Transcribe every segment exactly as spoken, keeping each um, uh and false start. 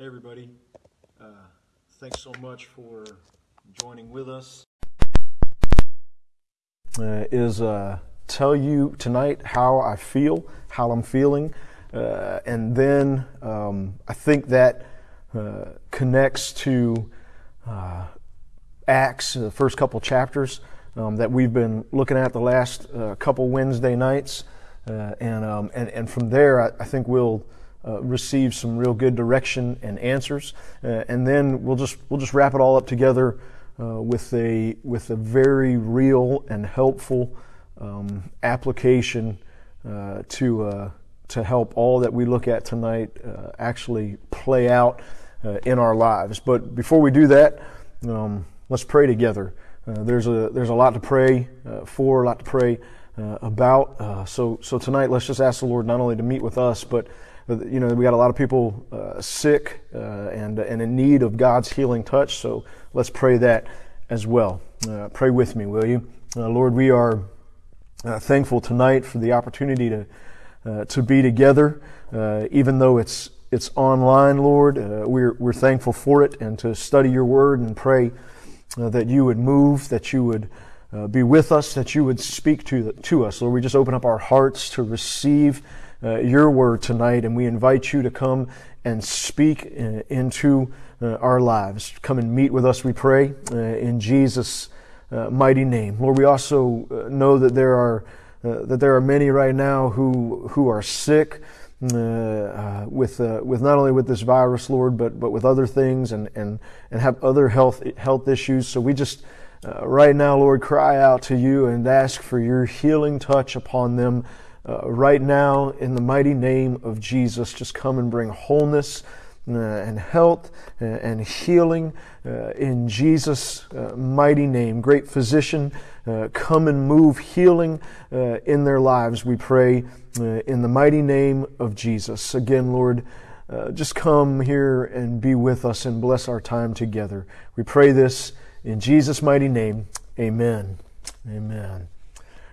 Hey everybody, uh, thanks so much for joining with us. Uh, is uh, tell you tonight how I feel, how I'm feeling, uh, and then um, I think that uh, connects to uh, Acts, the first couple chapters um, that we've been looking at the last uh, couple Wednesday nights, uh, and, um, and and from there I, I think we'll Uh, receive some real good direction and answers, uh, and then we'll just we'll just wrap it all up together uh, with a with a very real and helpful um, application uh, to uh, to help all that we look at tonight uh, actually play out uh, in our lives. But before we do that, um, let's pray together. Uh, there's a there's a lot to pray uh, for, a lot to pray uh, about. Uh, so so tonight, let's just ask the Lord not only to meet with us, but you know, we got a lot of people uh, sick uh, and and in need of God's healing touch. So let's pray that as well. Uh, pray with me, will you? Uh, Lord, we are uh, thankful tonight for the opportunity to uh, to be together, uh, even though it's it's online. Lord, uh, we're we're thankful for it, and to study Your Word and pray uh, that You would move, that You would uh, be with us, that You would speak to the, to us. Lord, we just open up our hearts to receive Uh, your word tonight, and we invite You to come and speak uh, into uh, our lives. Come and meet with us, we pray, uh, in Jesus' uh, mighty name. Lord, we also uh, know that there are uh, that there are many right now who who are sick uh, uh, with uh, with not only with this virus, Lord, but but with other things, and and and have other health health issues. So we just uh, right now, Lord, cry out to You and ask for Your healing touch upon them. Uh, right now, in the mighty name of Jesus, just come and bring wholeness uh, and health uh, and healing uh, in Jesus' uh, mighty name. Great physician, uh, come and move healing uh, in their lives, we pray, uh, in the mighty name of Jesus. Again, Lord, uh, just come here and be with us and bless our time together. We pray this in Jesus' mighty name. Amen. Amen.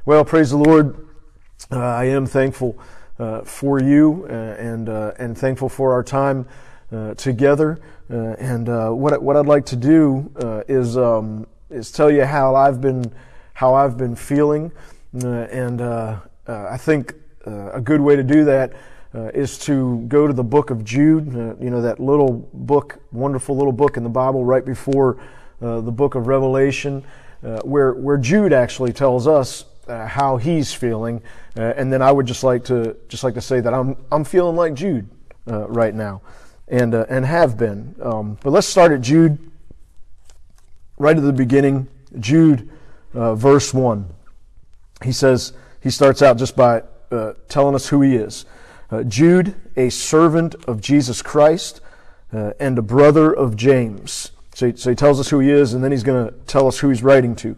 Well, praise the Lord. Uh, I am thankful uh, for you uh, and uh, and thankful for our time uh, together. Uh, and uh, what what I'd like to do uh, is um, is tell you how I've been how I've been feeling. Uh, and uh, uh, I think uh, a good way to do that uh, is to go to the book of Jude. Uh, you know, that little book, wonderful little book in the Bible, right before uh, the book of Revelation, uh, where where Jude actually tells us Uh, how he's feeling, uh, and then I would just like to just like to say that I'm I'm feeling like Jude uh, right now, and uh, and have been. Um, but let's start at Jude, right at the beginning. Jude, uh, verse one. He says he starts out just by uh, telling us who he is. Uh, Jude, a servant of Jesus Christ, uh, and a brother of James. So he, so he tells us who he is, and then he's going to tell us who he's writing to.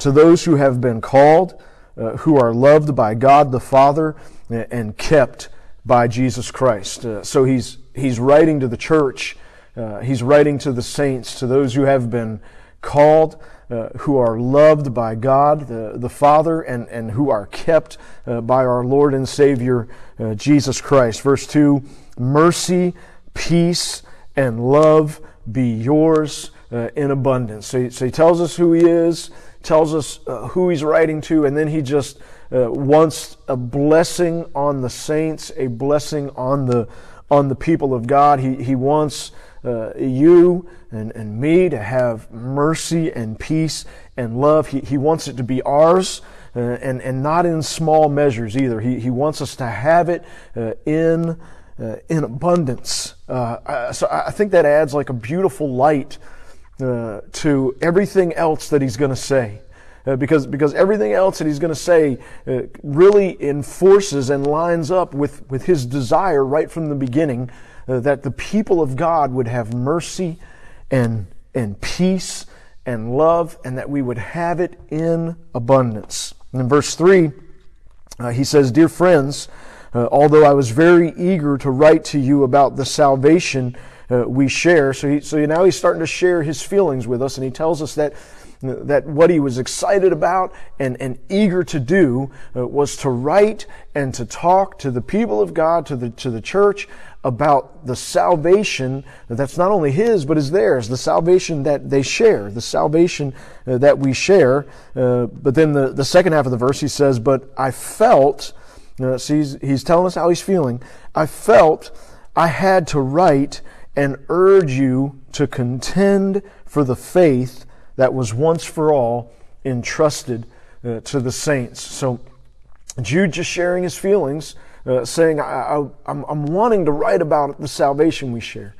To those who have been called, uh, who are loved by God the Father, and kept by Jesus Christ. Uh, so he's he's writing to the church. Uh, he's writing to the saints, to those who have been called, uh, who are loved by God the, the Father, and, and who are kept uh, by our Lord and Savior, uh, Jesus Christ. Verse two, mercy, peace, and love be yours uh, in abundance. So, so he tells us who he is, tells us uh, who he's writing to, and then he just uh, wants a blessing on the saints, a blessing on the on the people of God. He he wants uh, you and, and me to have mercy and peace and love. He he wants it to be ours, uh, and and not in small measures either. He he wants us to have it uh, in uh, in abundance. Uh, so I think that adds like a beautiful light Uh, to everything else that he's going to say, uh, because because everything else that he's going to say uh, really enforces and lines up with with his desire right from the beginning, uh, that the people of God would have mercy and and peace and love, and that we would have it in abundance. And in verse three, uh, he says, "Dear friends, uh, although I was very eager to write to you about the salvation Uh, we share." So, he, so now he's starting to share his feelings with us, and he tells us that that what he was excited about and, and eager to do uh, was to write and to talk to the people of God, to the, to the church, about the salvation that's not only his, but is theirs, the salvation that they share, the salvation uh, that we share. Uh, but then the, the second half of the verse, he says, but I felt, uh, so he's, he's telling us how he's feeling, I felt I had to write and urge you to contend for the faith that was once for all entrusted uh, to the saints. So Jude just sharing his feelings, uh, saying, I, I, I'm, I'm wanting to write about the salvation we share,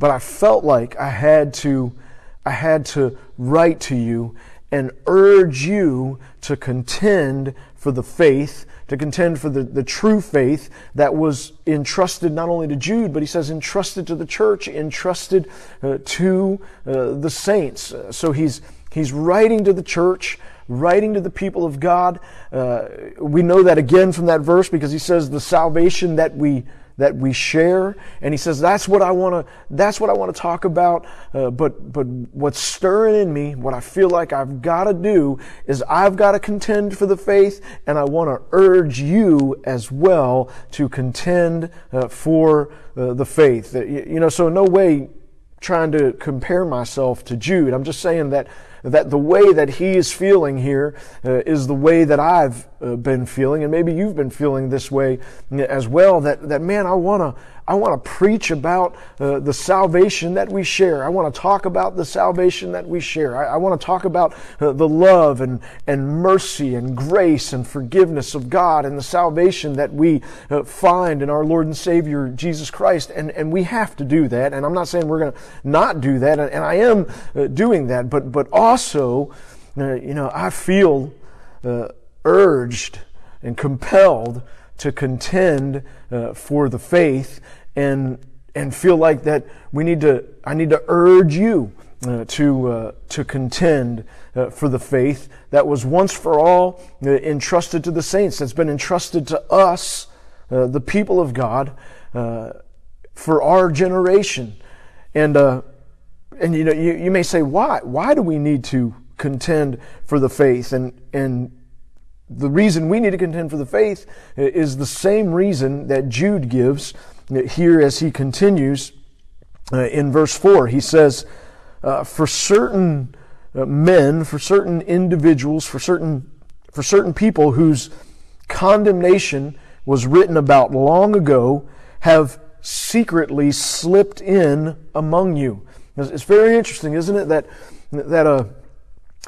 but I felt like I had to, I had to write to you and urge you to contend for the faith, to contend for the, the true faith that was entrusted not only to Jude, but he says entrusted to the church, entrusted uh, to uh, the saints. Uh, so he's he's writing to the church, writing to the people of God. Uh, we know that again from that verse because he says the salvation that we that we share, and he says that's what I want to that's what I want to talk about. Uh, but but what's stirring in me, what I feel like I've got to do is I've got to contend for the faith, and I want to urge you as well to contend uh, for uh, the faith. You, you know, so in no way trying to compare myself to Jude. I'm just saying that that the way that he is feeling here uh, is the way that I've uh, been feeling, and maybe you've been feeling this way as well, that, that man, I wanna I wanna preach about uh, the salvation that we share. I wanna talk about the salvation that we share. I, I wanna talk about uh, the love and, and mercy and grace and forgiveness of God and the salvation that we uh, find in our Lord and Savior, Jesus Christ, and, and we have to do that, and I'm not saying we're gonna not do that, and, and I am uh, doing that, but, but also Also, you know, I feel uh, urged and compelled to contend uh, for the faith, and and feel like that we need to. I need to urge you uh, to uh, to contend uh, for the faith that was once for all uh, entrusted to the saints. That's been entrusted to us, uh, the people of God, uh, for our generation, and. Uh, And you know, you, you may say, why? Why do we need to contend for the faith? And and the reason we need to contend for the faith is the same reason that Jude gives here as he continues uh, in verse four. He says, uh, for certain men, for certain individuals, for certain for certain people whose condemnation was written about long ago, have secretly slipped in among you. It's very interesting, isn't it? That that uh,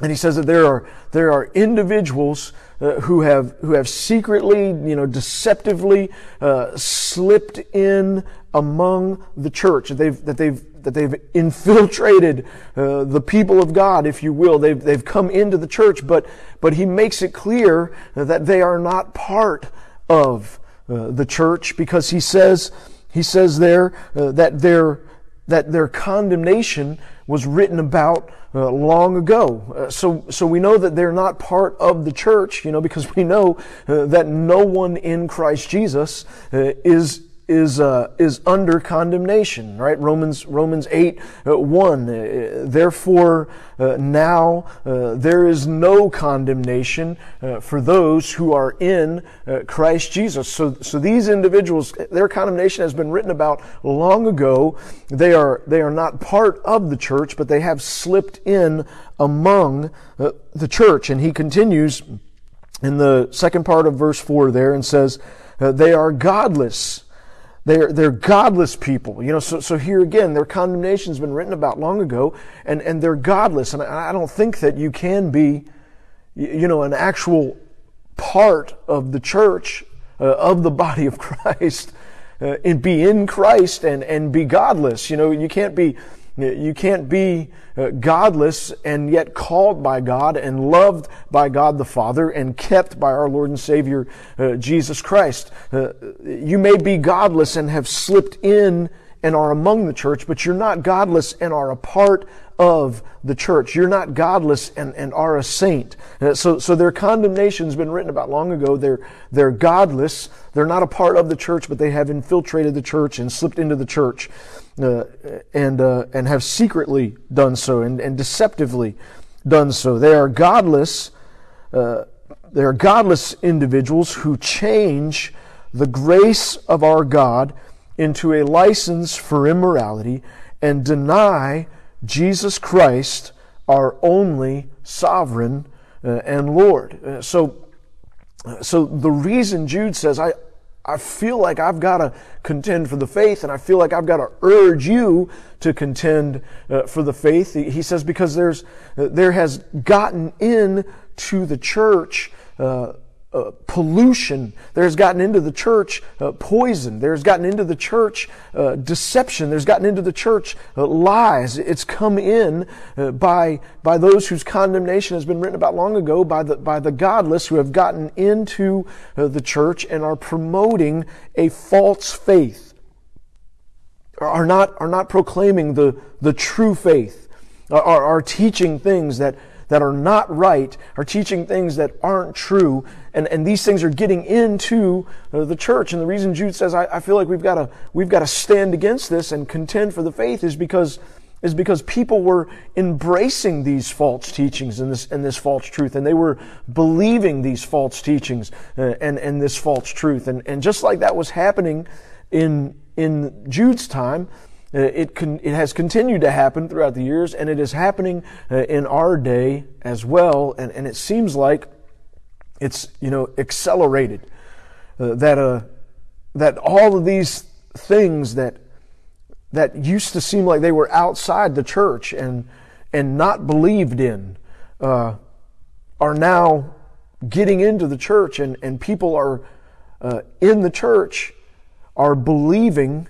and he says that there are there are individuals uh, who have who have secretly, you know, deceptively uh, slipped in among the church. They've that they've that they've infiltrated uh, the people of God, if you will. They've they've come into the church, but but he makes it clear that they are not part of uh, the church, because he says he says there uh, that they're. that their condemnation was written about uh, long ago. Uh, so so we know that they're not part of the church, you know, because we know uh, that no one in Christ Jesus uh, is is uh, is under condemnation, right? Romans Romans eight uh, one. Uh, Therefore uh, now uh, there is no condemnation uh, for those who are in uh, Christ Jesus. So so these individuals, their condemnation has been written about long ago. They are they are not part of the church, but they have slipped in among uh, the church. And he continues in the second part of verse four there and says, uh, they are godless. They're, they're godless people. You know, so, so here again, their condemnation has been written about long ago, and, and they're godless. And I, I don't think that you can be, you know, an actual part of the church, uh, of the body of Christ, uh, and be in Christ and, and be godless. You know, you can't be, you can't be uh, godless and yet called by God and loved by God the Father and kept by our Lord and Savior, uh, Jesus Christ. Uh, you may be godless and have slipped in and are among the church, but you're not godless and are a part of the church. You're not godless and, and are a saint. Uh, so, so their condemnation's been written about long ago. They're, they're godless. They're not a part of the church, but they have infiltrated the church and slipped into the church, uh, and, uh, and have secretly done so and, and deceptively done so. They are godless. Uh, they are godless individuals who change the grace of our God into a license for immorality and deny Jesus Christ, our only sovereign uh, and Lord. Uh, so, so the reason Jude says, I, I feel like I've got to contend for the faith, and I feel like I've got to urge you to contend uh, for the faith. He says, because there's, uh, there has gotten in to the church, uh, Uh, pollution. There's gotten into the church uh, poison. There's gotten into the church uh, deception. There's gotten into the church uh, lies. It's come in uh, by by those whose condemnation has been written about long ago, by the by the godless who have gotten into uh, the church and are promoting a false faith. Are not are not proclaiming the the true faith. Are are teaching things that. that are not right, are teaching things that aren't true, and, and these things are getting into uh, the church. And the reason Jude says, I, I feel like we've got to we've got to stand against this and contend for the faith is because is because people were embracing these false teachings and this and this false truth, and they were believing these false teachings uh, and and this false truth. And and just like that was happening in in Jude's time, It can, it has continued to happen throughout the years, and it is happening uh, in our day as well. And, and it seems like it's, you know, accelerated. Uh, that, uh, that all of these things that, that used to seem like they were outside the church and, and not believed in, uh, are now getting into the church, and, and people are, uh, in the church are believing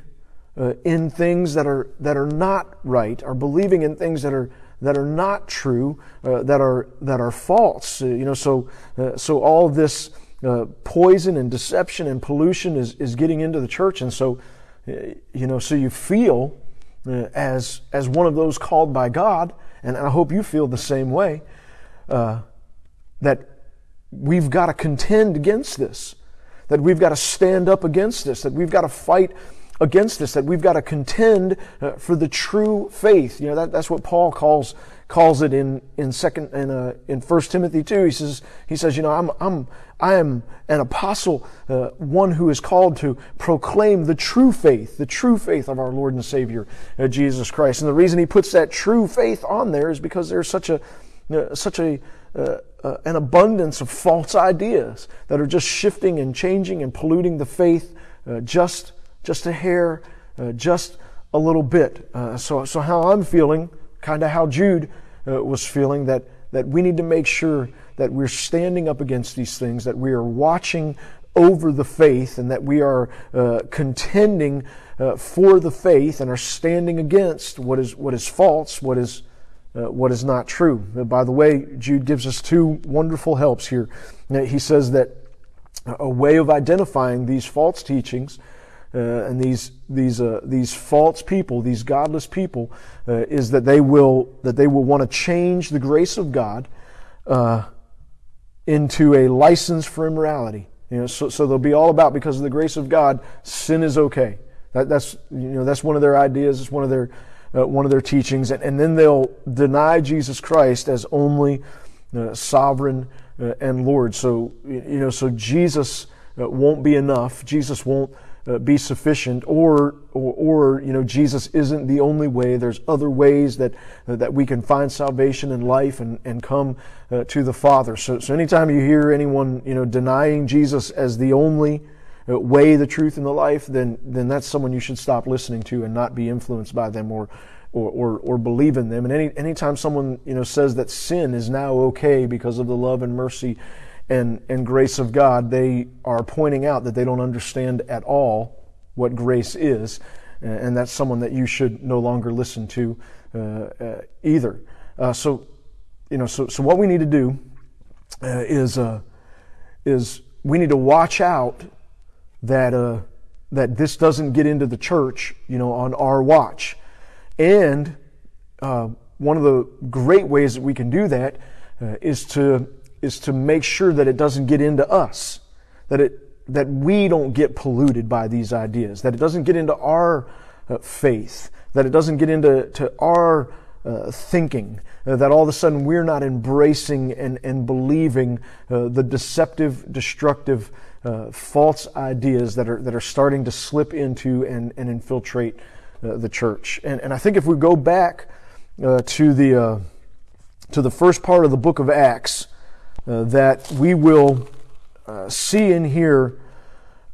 Uh, in things that are that are not right, are believing in things that are that are not true, uh, that are that are false. Uh, you know, so uh, so all this uh, poison and deception and pollution is is getting into the church, and so uh, you know, so you feel uh, as as one of those called by God, and I hope you feel the same way, uh, that we've got to contend against this, that we've got to stand up against this, that we've got to fight against this, that we've got to contend uh, for the true faith. You know, that, that's what Paul calls calls it in in second in uh, in First Timothy two. He says he says you know I'm I'm I am an apostle, uh, one who is called to proclaim the true faith, the true faith of our Lord and Savior uh, Jesus Christ. And the reason he puts that true faith on there is because there's such a uh, such a uh, uh, an abundance of false ideas that are just shifting and changing and polluting the faith uh, just. Just a hair, uh, just a little bit. Uh, so, so how I'm feeling, kind of how Jude uh, was feeling, that that we need to make sure that we're standing up against these things, that we are watching over the faith, and that we are uh, contending uh, for the faith, and are standing against what is what is false, what is uh, what is not true. Uh, by the way, Jude gives us two wonderful helps here. Now, he says that a way of identifying these false teachings. Uh, and these these uh, these false people, these godless people, uh, is that they will that they will want to change the grace of God uh, into a license for immorality. You know, so so they'll be all about, because of the grace of God, sin is okay. That, that's you know that's one of their ideas. It's one of their uh, one of their teachings, and, and then they'll deny Jesus Christ as only uh, sovereign uh, and Lord. So you know, so Jesus uh, won't be enough. Jesus won't. Uh, be sufficient, or, or, or, you know, Jesus isn't the only way. There's other ways that, uh, that we can find salvation in life and, and come uh, to the Father. So, so anytime you hear anyone, you know, denying Jesus as the only uh, way, the truth, and the life, then, then that's someone you should stop listening to and not be influenced by them or, or, or, or believe in them. And any, anytime someone, you know, says that sin is now okay because of the love and mercy And, and grace of God, they are pointing out that they don't understand at all what grace is, and that's someone that you should no longer listen to uh, uh, either. Uh, so, you know, so so what we need to do uh, is uh, is we need to watch out that uh, that this doesn't get into the church, you know, on our watch. And uh, one of the great ways that we can do that uh, is to is to make sure that it doesn't get into us, that it that we don't get polluted by these ideas, that it doesn't get into our uh, faith, that it doesn't get into to our uh, thinking, uh, that all of a sudden we're not embracing and, and believing uh, the deceptive, destructive, uh, false ideas that are that are starting to slip into and, and infiltrate uh, the church. And, and I think if we go back uh, to the uh, to the first part of the book of Acts, uh, that we will uh, see in here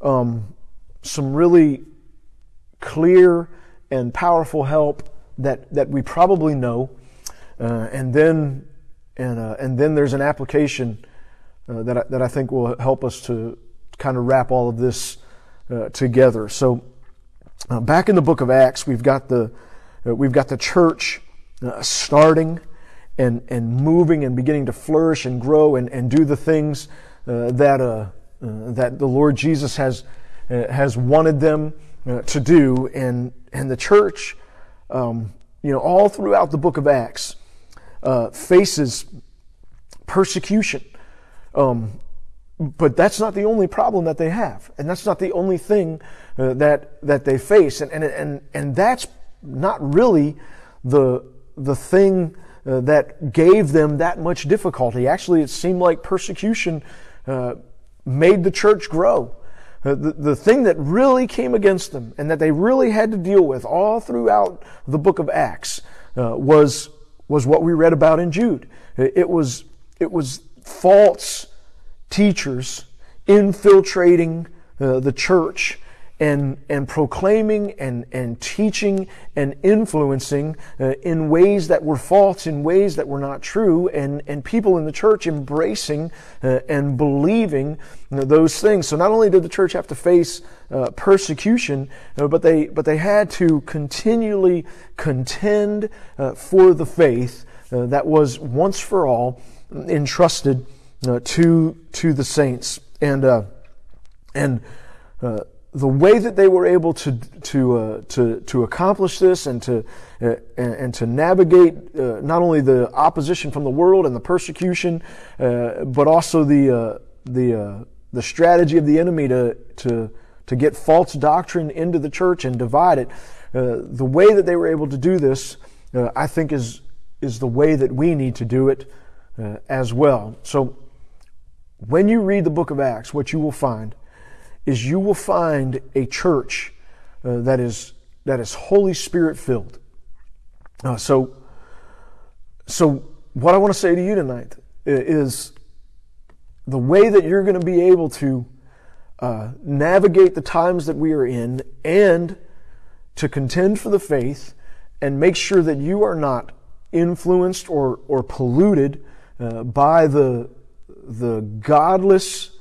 um, some really clear and powerful help that, that we probably know, uh, and then and uh, and then there's an application uh, that I, that I think will help us to kind of wrap all of this uh, together. So uh, back in the book of Acts, we've got the uh, we've got the church uh, starting and and moving and beginning to flourish and grow and, and do the things uh, that uh, uh, that the Lord Jesus has uh, has wanted them Uh, to do, and and the church, um, you know, all throughout the book of Acts, uh, faces persecution. Um, but that's not the only problem that they have, and that's not the only thing uh, that that they face, and and and and that's not really the the thing uh, that gave them that much difficulty. Actually, it seemed like persecution uh, made the church grow. Uh, the, the thing that really came against them and that they really had to deal with all throughout the book of Acts uh, was was what we read about in Jude. It was it was false teachers infiltrating uh, the church and and proclaiming and and teaching and influencing uh, in ways that were false, in ways that were not true, and and people in the church embracing uh, and believing you know, those things. So not only did the church have to face uh, persecution, uh, but they but they had to continually contend uh, for the faith uh, that was once for all entrusted uh, to to the saints, and uh, and. Uh, The way that they were able to to uh, to to accomplish this and to uh, and, and to navigate uh, not only the opposition from the world and the persecution, uh, but also the uh, the uh, the strategy of the enemy to to to get false doctrine into the church and divide it. Uh, the way that they were able to do this, uh, I think, is is the way that we need to do it uh, as well. So, when you read the book of Acts, what you will find is you will find a church uh, that is that is Holy Spirit filled. Uh, so, so what I want to say to you tonight is the way that you're going to be able to uh, navigate the times that we are in and to contend for the faith and make sure that you are not influenced or or polluted uh, by the the godless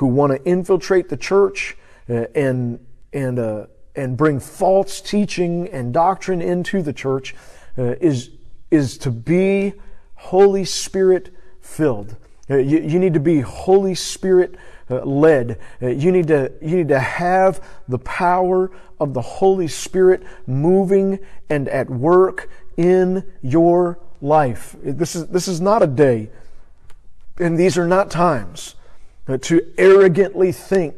who want to infiltrate the church uh, and and uh, and bring false teaching and doctrine into the church uh, is is to be Holy Spirit filled. Uh, you, you need to be Holy Spirit uh, led. Uh, you need to you need to have the power of the Holy Spirit moving and at work in your life. This is this is not a day, and these are not times Uh, to arrogantly think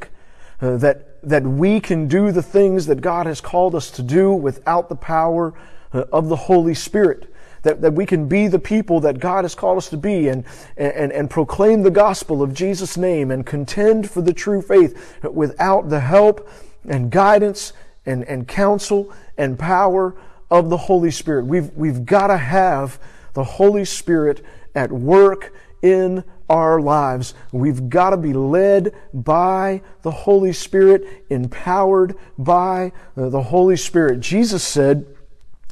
uh, that that we can do the things that God has called us to do without the power uh, of the Holy Spirit, that that we can be the people that God has called us to be and and and proclaim the gospel of Jesus' name and contend for the true faith without the help and guidance and and counsel and power of the Holy Spirit. We've we've got to have the Holy Spirit at work in our lives. We've got to be led by the Holy Spirit, empowered by uh, the Holy Spirit. Jesus said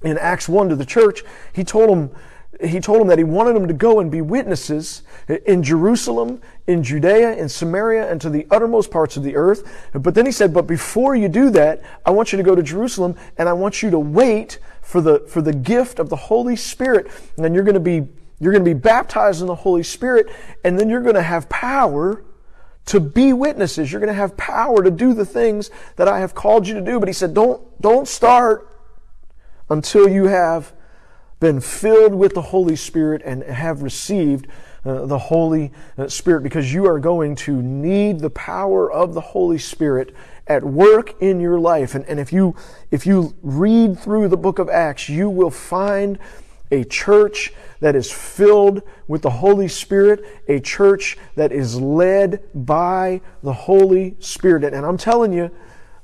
in Acts one to the church, he told them, he told them that he wanted them to go and be witnesses in Jerusalem, in Judea, in Samaria, and to the uttermost parts of the earth. But then he said, but before you do that, I want you to go to Jerusalem, and I want you to wait for the, for the gift of the Holy Spirit. And then you're going to be You're going to be baptized in the Holy Spirit, and then you're going to have power to be witnesses. You're going to have power to do the things that I have called you to do. But he said, don't, don't start until you have been filled with the Holy Spirit and have received uh, the Holy Spirit, because you are going to need the power of the Holy Spirit at work in your life. And, and if you, if you read through the book of Acts, you will find a church that is filled with the Holy Spirit, a church that is led by the Holy Spirit. And I'm telling you,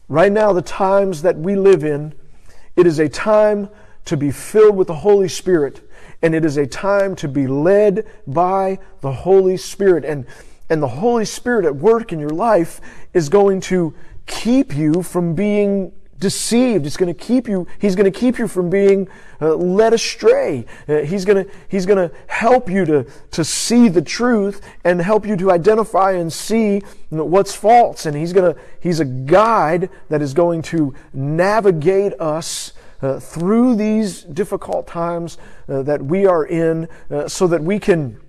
right now, the times that we live in, it is a time to be filled with the Holy Spirit, and it is a time to be led by the Holy Spirit. And, and the Holy Spirit at work in your life is going to keep you from being deceived. It's going to keep you, he's going to keep you from being uh, led astray. Uh, he's going to, he's going to help you to, to see the truth and help you to identify and see you know, what's false. And he's going to, he's a guide that is going to navigate us uh, through these difficult times uh, that we are in uh, so that we can,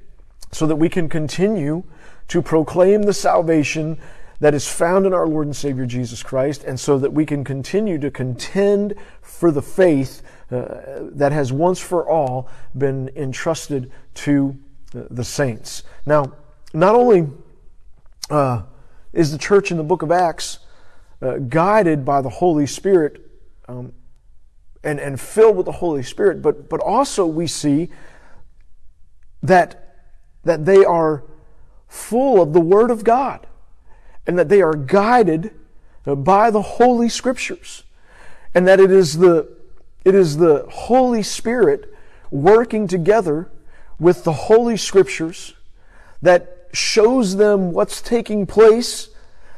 so that we can continue to proclaim the salvation that is found in our Lord and Savior Jesus Christ, and so that we can continue to contend for the faith uh, that has once for all been entrusted to uh, the saints. Now, not only uh, is the church in the book of Acts uh, guided by the Holy Spirit um, and, and filled with the Holy Spirit, but, but also we see that, that they are full of the Word of God, and that they are guided by the Holy Scriptures, and that it is the it is the Holy Spirit working together with the Holy Scriptures that shows them what's taking place,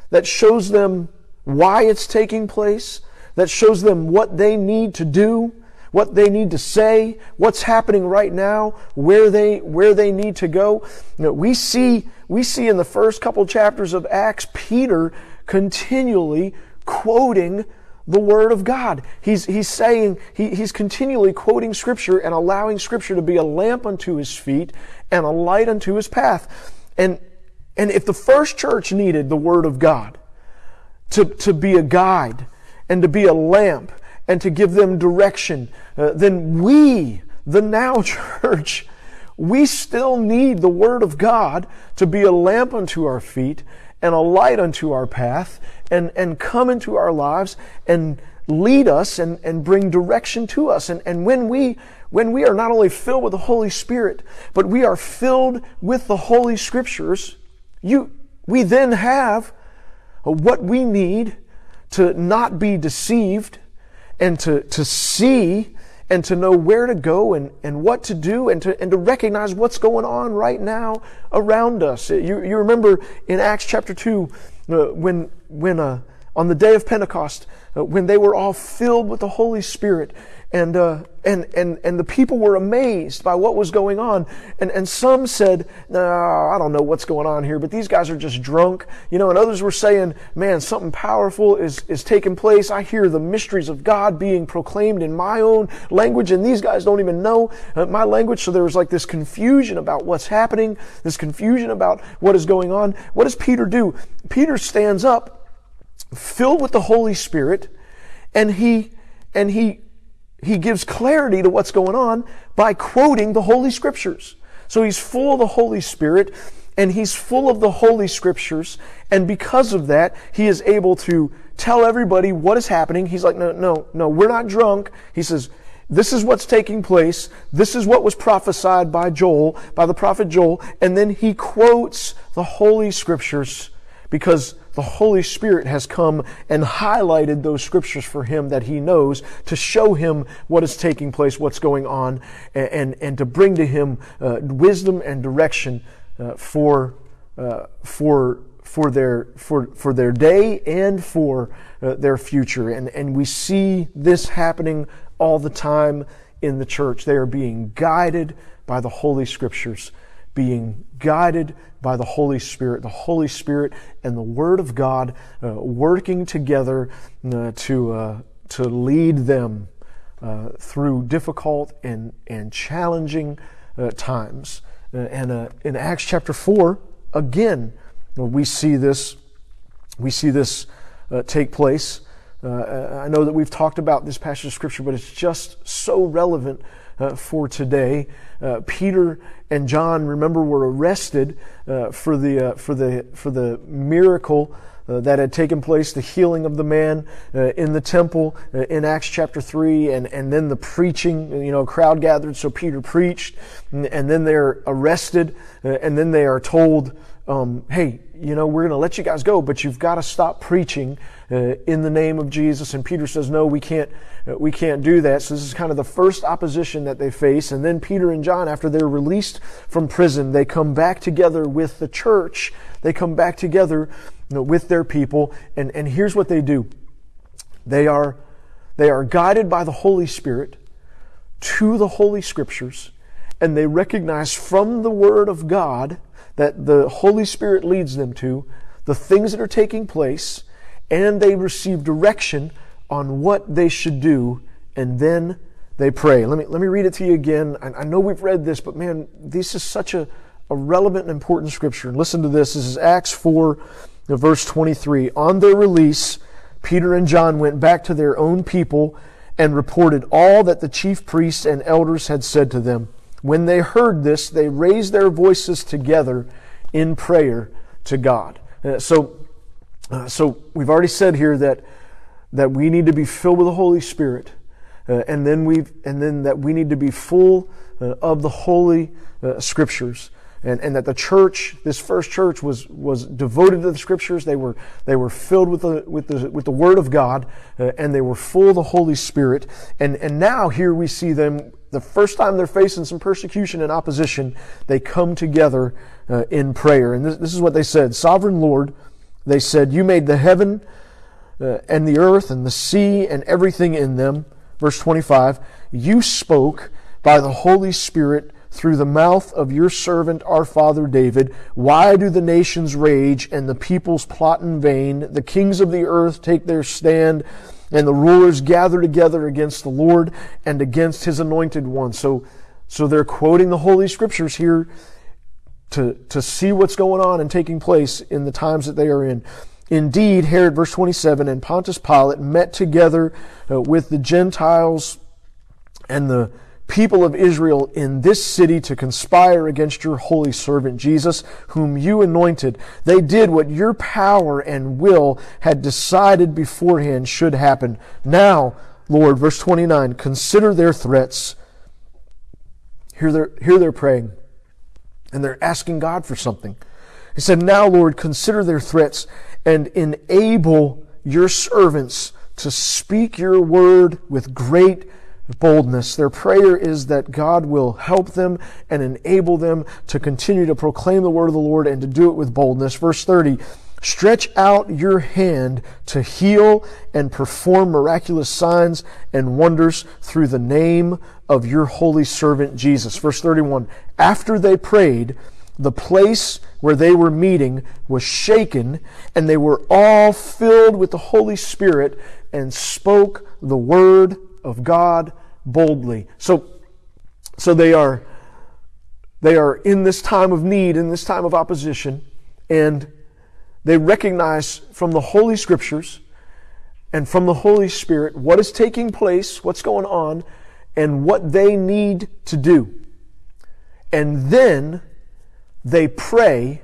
that shows them why it's taking place, that shows them what they need to do, what they need to say, what's happening right now, where they where they need to go. You know, we see we see in the first couple chapters of Acts, Peter continually quoting the Word of God. He's he's saying he, he's continually quoting Scripture and allowing Scripture to be a lamp unto his feet and a light unto his path. And and if the first church needed the Word of God to to be a guide and to be a lamp and to give them direction, uh, then we, the now church, we still need the Word of God to be a lamp unto our feet and a light unto our path and, and come into our lives and lead us and, and bring direction to us. And, and when we when we are not only filled with the Holy Spirit, but we are filled with the Holy Scriptures, you we then have what we need to not be deceived, and to, to see and to know where to go and, and what to do and to, and to recognize what's going on right now around us. You, you remember in Acts chapter two, uh, when, when, uh, on the day of Pentecost, uh, when they were all filled with the Holy Spirit and, uh, and, and, and the people were amazed by what was going on. And, and some said, no, I don't know what's going on here, but these guys are just drunk. You know, and others were saying, man, something powerful is, is taking place. I hear the mysteries of God being proclaimed in my own language, and these guys don't even know my language. So there was like this confusion about what's happening, this confusion about what is going on. What does Peter do? Peter stands up, filled with the Holy Spirit, and he and he he gives clarity to what's going on by quoting the Holy Scriptures. So he's full of the Holy Spirit, and he's full of the Holy Scriptures, and because of that, he is able to tell everybody what is happening. He's like, no, no, no, we're not drunk. He says, this is what's taking place. This is what was prophesied by Joel, by the prophet Joel, and then he quotes the Holy Scriptures because the Holy Spirit has come and highlighted those Scriptures for him that he knows to show him what is taking place, what's going on, and, and, and to bring to him uh, wisdom and direction uh, for, uh, for, for, their, for, for their day and for uh, their future. And, and we see this happening all the time in the church. They are being guided by the Holy Scriptures, being guided by the Holy Spirit, the Holy Spirit and the Word of God uh, working together uh, to uh, to lead them uh, through difficult and and challenging uh, times. Uh, and uh, in Acts chapter four, again, we see this we see this uh, take place. Uh, I know that we've talked about this passage of Scripture, but it's just so relevant Uh, for today. Uh, Peter and John, remember, were arrested uh, for the uh, for the for the miracle uh, that had taken place, the healing of the man uh, in the temple uh, in Acts chapter three, and, and then the preaching, you know, a crowd gathered, so Peter preached, and, and then they're arrested, uh, and then they are told, um, hey, you know, we're going to let you guys go, but you've got to stop preaching uh, in the name of Jesus. And Peter says, no, we can't, uh, we can't do that. So this is kind of the first opposition that they face. And then Peter and John, after they're released from prison, they come back together with the church. They come back together, you know, with their people. And, and here's what they do. They are, they are guided by the Holy Spirit to the Holy Scriptures, and they recognize from the Word of God that the Holy Spirit leads them to, the things that are taking place, and they receive direction on what they should do, and then they pray. Let me let me read it to you again. I, I know we've read this, but man, this is such a, a relevant and important scripture. And listen to this. This is Acts four, verse twenty-three. On their release, Peter and John went back to their own people and reported all that the chief priests and elders had said to them. When they heard this, they raised their voices together in prayer to God. Uh, so, uh, so we've already said here that that we need to be filled with the Holy Spirit, uh, and then we and then that we need to be full uh, of the Holy uh, Scriptures, and and that the church, this first church, was was devoted to the Scriptures. They were they were filled with the with the with the Word of God, uh, and they were full of the Holy Spirit. And and now here we see them. The first time they're facing some persecution and opposition, they come together uh, in prayer. And this, this is what they said. Sovereign Lord, they said, you made the heaven uh, and the earth and the sea and everything in them. Verse twenty-five, you spoke by the Holy Spirit through the mouth of your servant, our father David. Why do the nations rage and the peoples plot in vain? The kings of the earth take their stand, and the rulers gather together against the Lord and against his anointed one. So, so they're quoting the Holy Scriptures here to, to see what's going on and taking place in the times that they are in. Indeed, Herod, verse twenty-seven, and Pontius Pilate met together uh, with the Gentiles and the people of Israel in this city to conspire against your holy servant Jesus, whom you anointed. They did what your power and will had decided beforehand should happen. Now, Lord, verse twenty-nine, consider their threats. Here they're, here they're praying, and they're asking God for something. He said, now, Lord, consider their threats and enable your servants to speak your word with great boldness. Their prayer is that God will help them and enable them to continue to proclaim the word of the Lord and to do it with boldness. Verse thirty, stretch out your hand to heal and perform miraculous signs and wonders through the name of your holy servant Jesus. Verse thirty-one, after they prayed, the place where they were meeting was shaken, and they were all filled with the Holy Spirit and spoke the word of God boldly. So, so they are, they are in this time of need, in this time of opposition, and they recognize from the Holy Scriptures and from the Holy Spirit what is taking place, what's going on, and what they need to do. And then they pray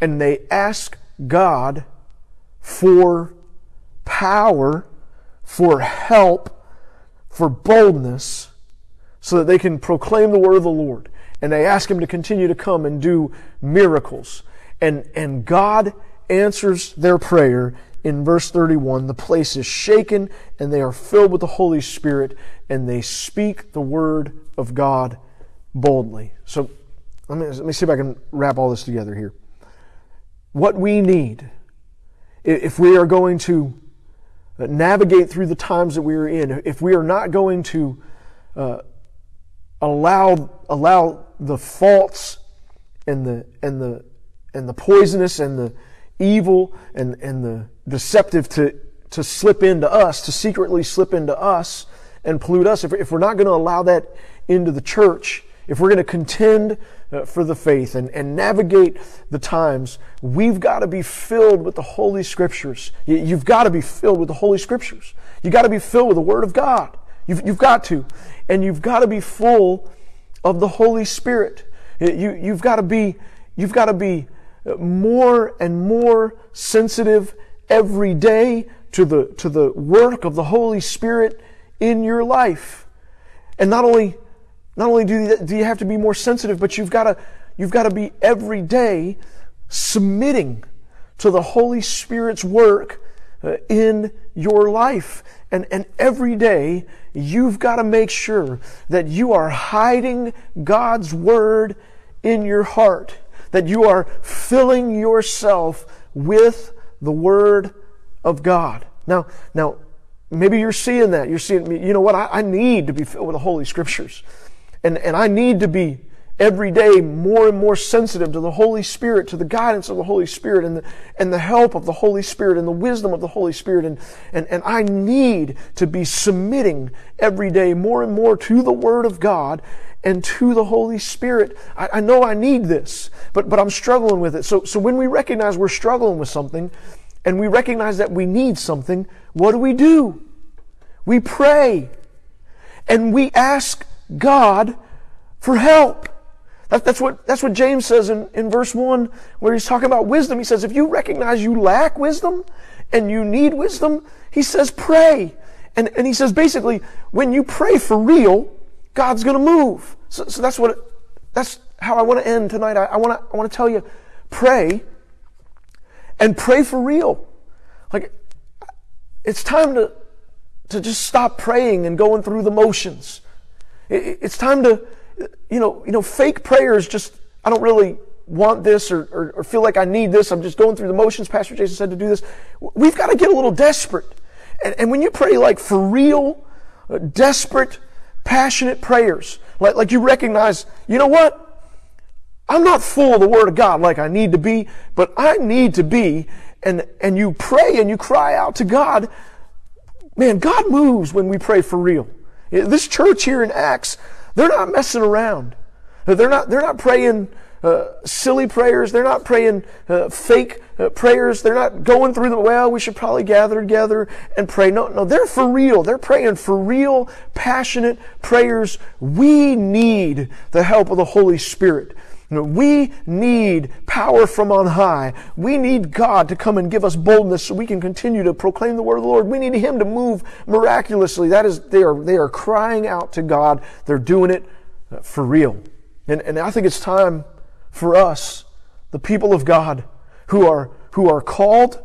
and they ask God for power, for help, for boldness, so that they can proclaim the word of the Lord. And they ask him to continue to come and do miracles. And, and God answers their prayer in verse thirty-one. The place is shaken, and they are filled with the Holy Spirit, and they speak the word of God boldly. So let me, let me see if I can wrap all this together here. What we need, if we are going to navigate through the times that we are in, if we are not going to uh, allow allow the faults and the and the and the poisonous and the evil and and the deceptive to to slip into us, to secretly slip into us and pollute us, if, if we're not going to allow that into the church, if we're going to contend uh, for the faith and, and navigate the times, we've got to be filled with the Holy Scriptures. You, you've got to be filled with the Holy Scriptures. You've got to be filled with the Word of God. You've, you've got to. And you've got to be full of the Holy Spirit. You, you've got to be, you've got to be more and more sensitive every day to the, to the work of the Holy Spirit in your life. And not only, not only do you, do you have to be more sensitive, but you've got to, you've got to be every day submitting to the Holy Spirit's work in your life. And, and every day, you've got to make sure that you are hiding God's Word in your heart, that you are filling yourself with the Word of God. Now, now, maybe you're seeing that. You're seeing, you know what? I, I need to be filled with the Holy Scriptures. And, and I need to be every day more and more sensitive to the Holy Spirit, to the guidance of the Holy Spirit, and the, and the help of the Holy Spirit, and the wisdom of the Holy Spirit. And, and, and I need to be submitting every day more and more to the Word of God and to the Holy Spirit. I, I know I need this, but, but I'm struggling with it. So, so when we recognize we're struggling with something, and we recognize that we need something, what do we do? We pray. And we ask God for help. That's what, that's what James says in, in verse one, where he's talking about wisdom. He says, if you recognize you lack wisdom and you need wisdom, he says, pray. And, and he says, basically, when you pray for real, God's going to move. So, so that's what, that's how I want to end tonight. I, I want to, I want to tell you, pray, and pray for real. Like, it's time to, to just stop praying and going through the motions. It, it's time to, You know, you know, fake prayers, just, I don't really want this or, or, or feel like I need this. I'm just going through the motions. Pastor Jason said to do this. We've got to get a little desperate. And, and when you pray like for real, uh, desperate, passionate prayers, like, like you recognize, you know what? I'm not full of the Word of God like I need to be, but I need to be. And, and you pray and you cry out to God. Man, God moves when we pray for real. This church here in Acts, they're not messing around. They're not, they're not praying uh, silly prayers. They're not praying uh, fake uh, prayers. They're not going through the, well, we should probably gather together and pray. No, no, they're for real. They're praying for real, passionate prayers. We need the help of the Holy Spirit. You know, we need power from on high. We need God to come and give us boldness so we can continue to proclaim the word of the Lord. We need Him to move miraculously. That is, they are, they are crying out to God. They're doing it for real. And, and I think it's time for us, the people of God, who are, who are called,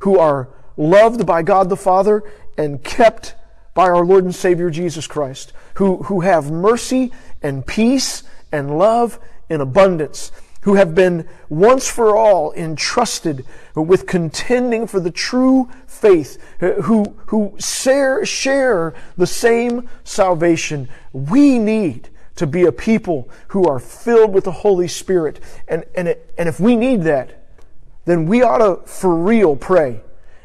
who are loved by God the Father and kept by our Lord and Savior Jesus Christ, who, who have mercy and peace and love in abundance, who have been once for all entrusted with contending for the true faith, who, who share, share the same salvation. We need to be a people who are filled with the Holy Spirit. And, and, it, and if we need that, then we ought to for real pray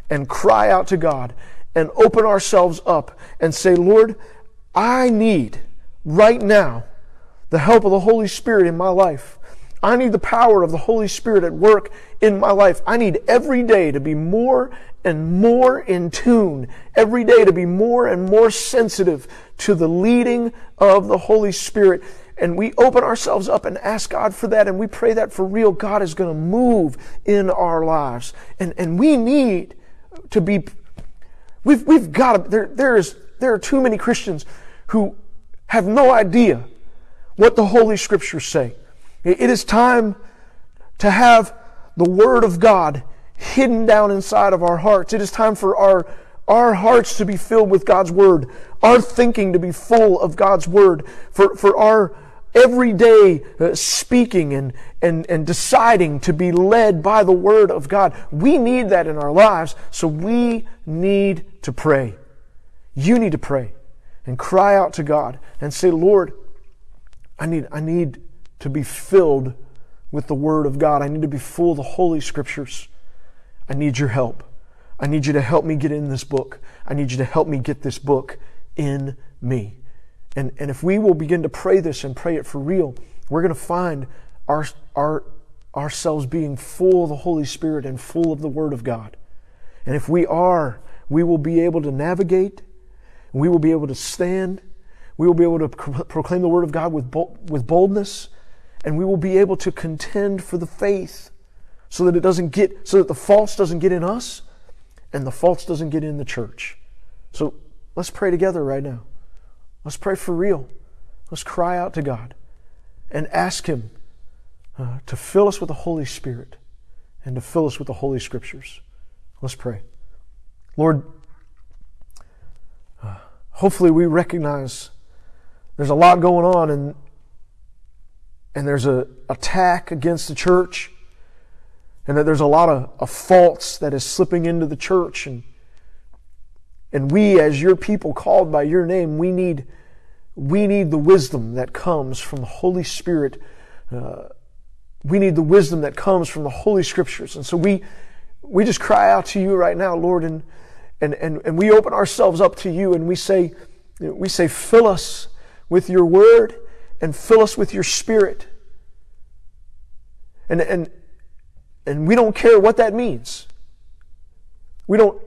and cry out to God and open ourselves up and say, Lord, I need right now the help of the Holy Spirit in my life. I need the power of the Holy Spirit at work in my life. I need every day to be more and more in tune, every day to be more and more sensitive to the leading of the Holy Spirit. And we open ourselves up and ask God for that, and we pray that for real. God is going to move in our lives. And, and we need to be, we've, we've got to, there, there is, there are too many Christians who have no idea what the Holy Scriptures say. It is time to have the Word of God hidden down inside of our hearts. It is time for our, our hearts to be filled with God's Word, our thinking to be full of God's Word, for, for our everyday uh, speaking and, and, and deciding to be led by the Word of God. We need that in our lives, so we need to pray. You need to pray and cry out to God and say, Lord, I need, I need to be filled with the Word of God. I need to be full of the Holy Scriptures. I need your help. I need you to help me get in this book. I need you to help me get this book in me. And, and if we will begin to pray this and pray it for real, we're going to find our, our, ourselves being full of the Holy Spirit and full of the Word of God. And if we are, we will be able to navigate. We will be able to stand. We will be able to proclaim the Word of God with boldness, and we will be able to contend for the faith so that it doesn't get, so that the false doesn't get in us and the false doesn't get in the church. So let's pray together right now. Let's pray for real. Let's cry out to God and ask Him uh, to fill us with the Holy Spirit and to fill us with the Holy Scriptures. Let's pray. Lord, uh, hopefully we recognize there's a lot going on, and and there's an attack against the church, and that there's a lot of, of faults that is slipping into the church, and and we, as your people called by your name, we need we need the wisdom that comes from the Holy Spirit. Uh, we need the wisdom that comes from the Holy Scriptures. And so we we just cry out to you right now, Lord, and and and, and we open ourselves up to you, and we say we say, fill us with your word and fill us with your Spirit. And and and we don't care what that means. We don't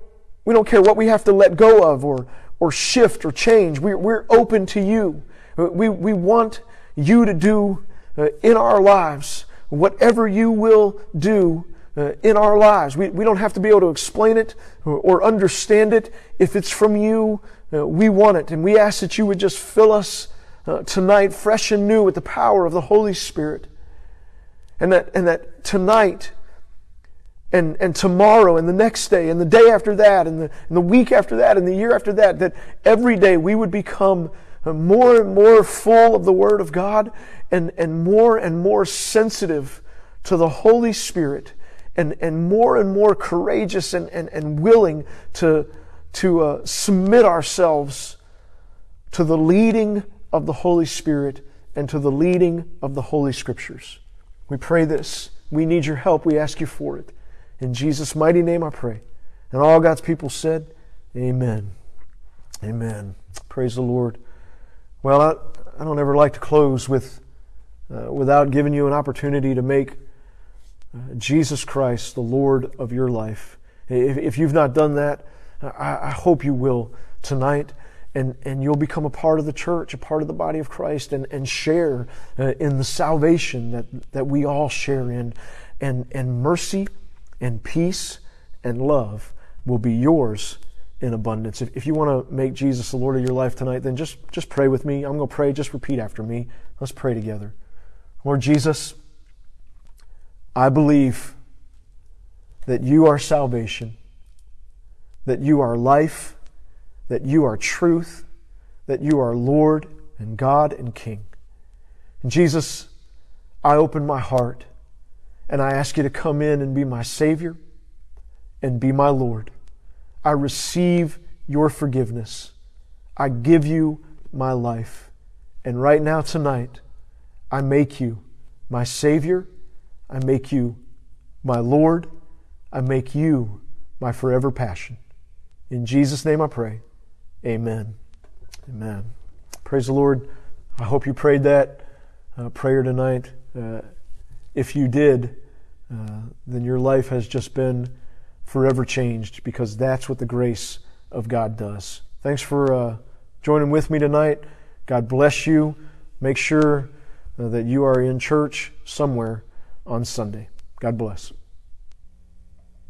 We don't care what we have to let go of or or shift or change. We're, we're open to you. We, we want you to do uh, in our lives whatever you will do uh, in our lives. We, we don't have to be able to explain it or, or understand it. If it's from you, uh, we want it. And we ask that you would just fill us uh, tonight fresh and new with the power of the Holy Spirit. And that, and that tonight, And, and tomorrow and the next day and the day after that and the, and the week after that and the year after that, that every day we would become more and more full of the Word of God and, and more and more sensitive to the Holy Spirit and, and more and more courageous and, and, and willing to, to uh, submit ourselves to the leading of the Holy Spirit and to the leading of the Holy Scriptures. We pray this. We need your help. We ask you for it. In Jesus' mighty name I pray. And all God's people said, amen. Amen. Praise the Lord. Well, I, I don't ever like to close with uh, without giving you an opportunity to make uh, Jesus Christ the Lord of your life. If, if you've not done that, I, I hope you will tonight. And, and you'll become a part of the church, a part of the body of Christ, and, and share uh, in the salvation that, that we all share in. And, and mercy and peace and love will be yours in abundance. If, if you want to make Jesus the Lord of your life tonight, then just, just pray with me. I'm going to pray. Just repeat after me. Let's pray together. Lord Jesus, I believe that you are salvation, that you are life, that you are truth, that you are Lord and God and King. And Jesus, I open my heart and I ask you to come in and be my Savior and be my Lord. I receive your forgiveness. I give you my life. And right now, tonight, I make you my Savior. I make you my Lord. I make you my forever passion. In Jesus' name I pray. Amen. Amen. Praise the Lord. I hope you prayed that uh, prayer tonight. Uh, if you did, Uh, then your life has just been forever changed, because that's what the grace of God does. Thanks for uh, joining with me tonight. God bless you. Make sure uh, that you are in church somewhere on Sunday. God bless.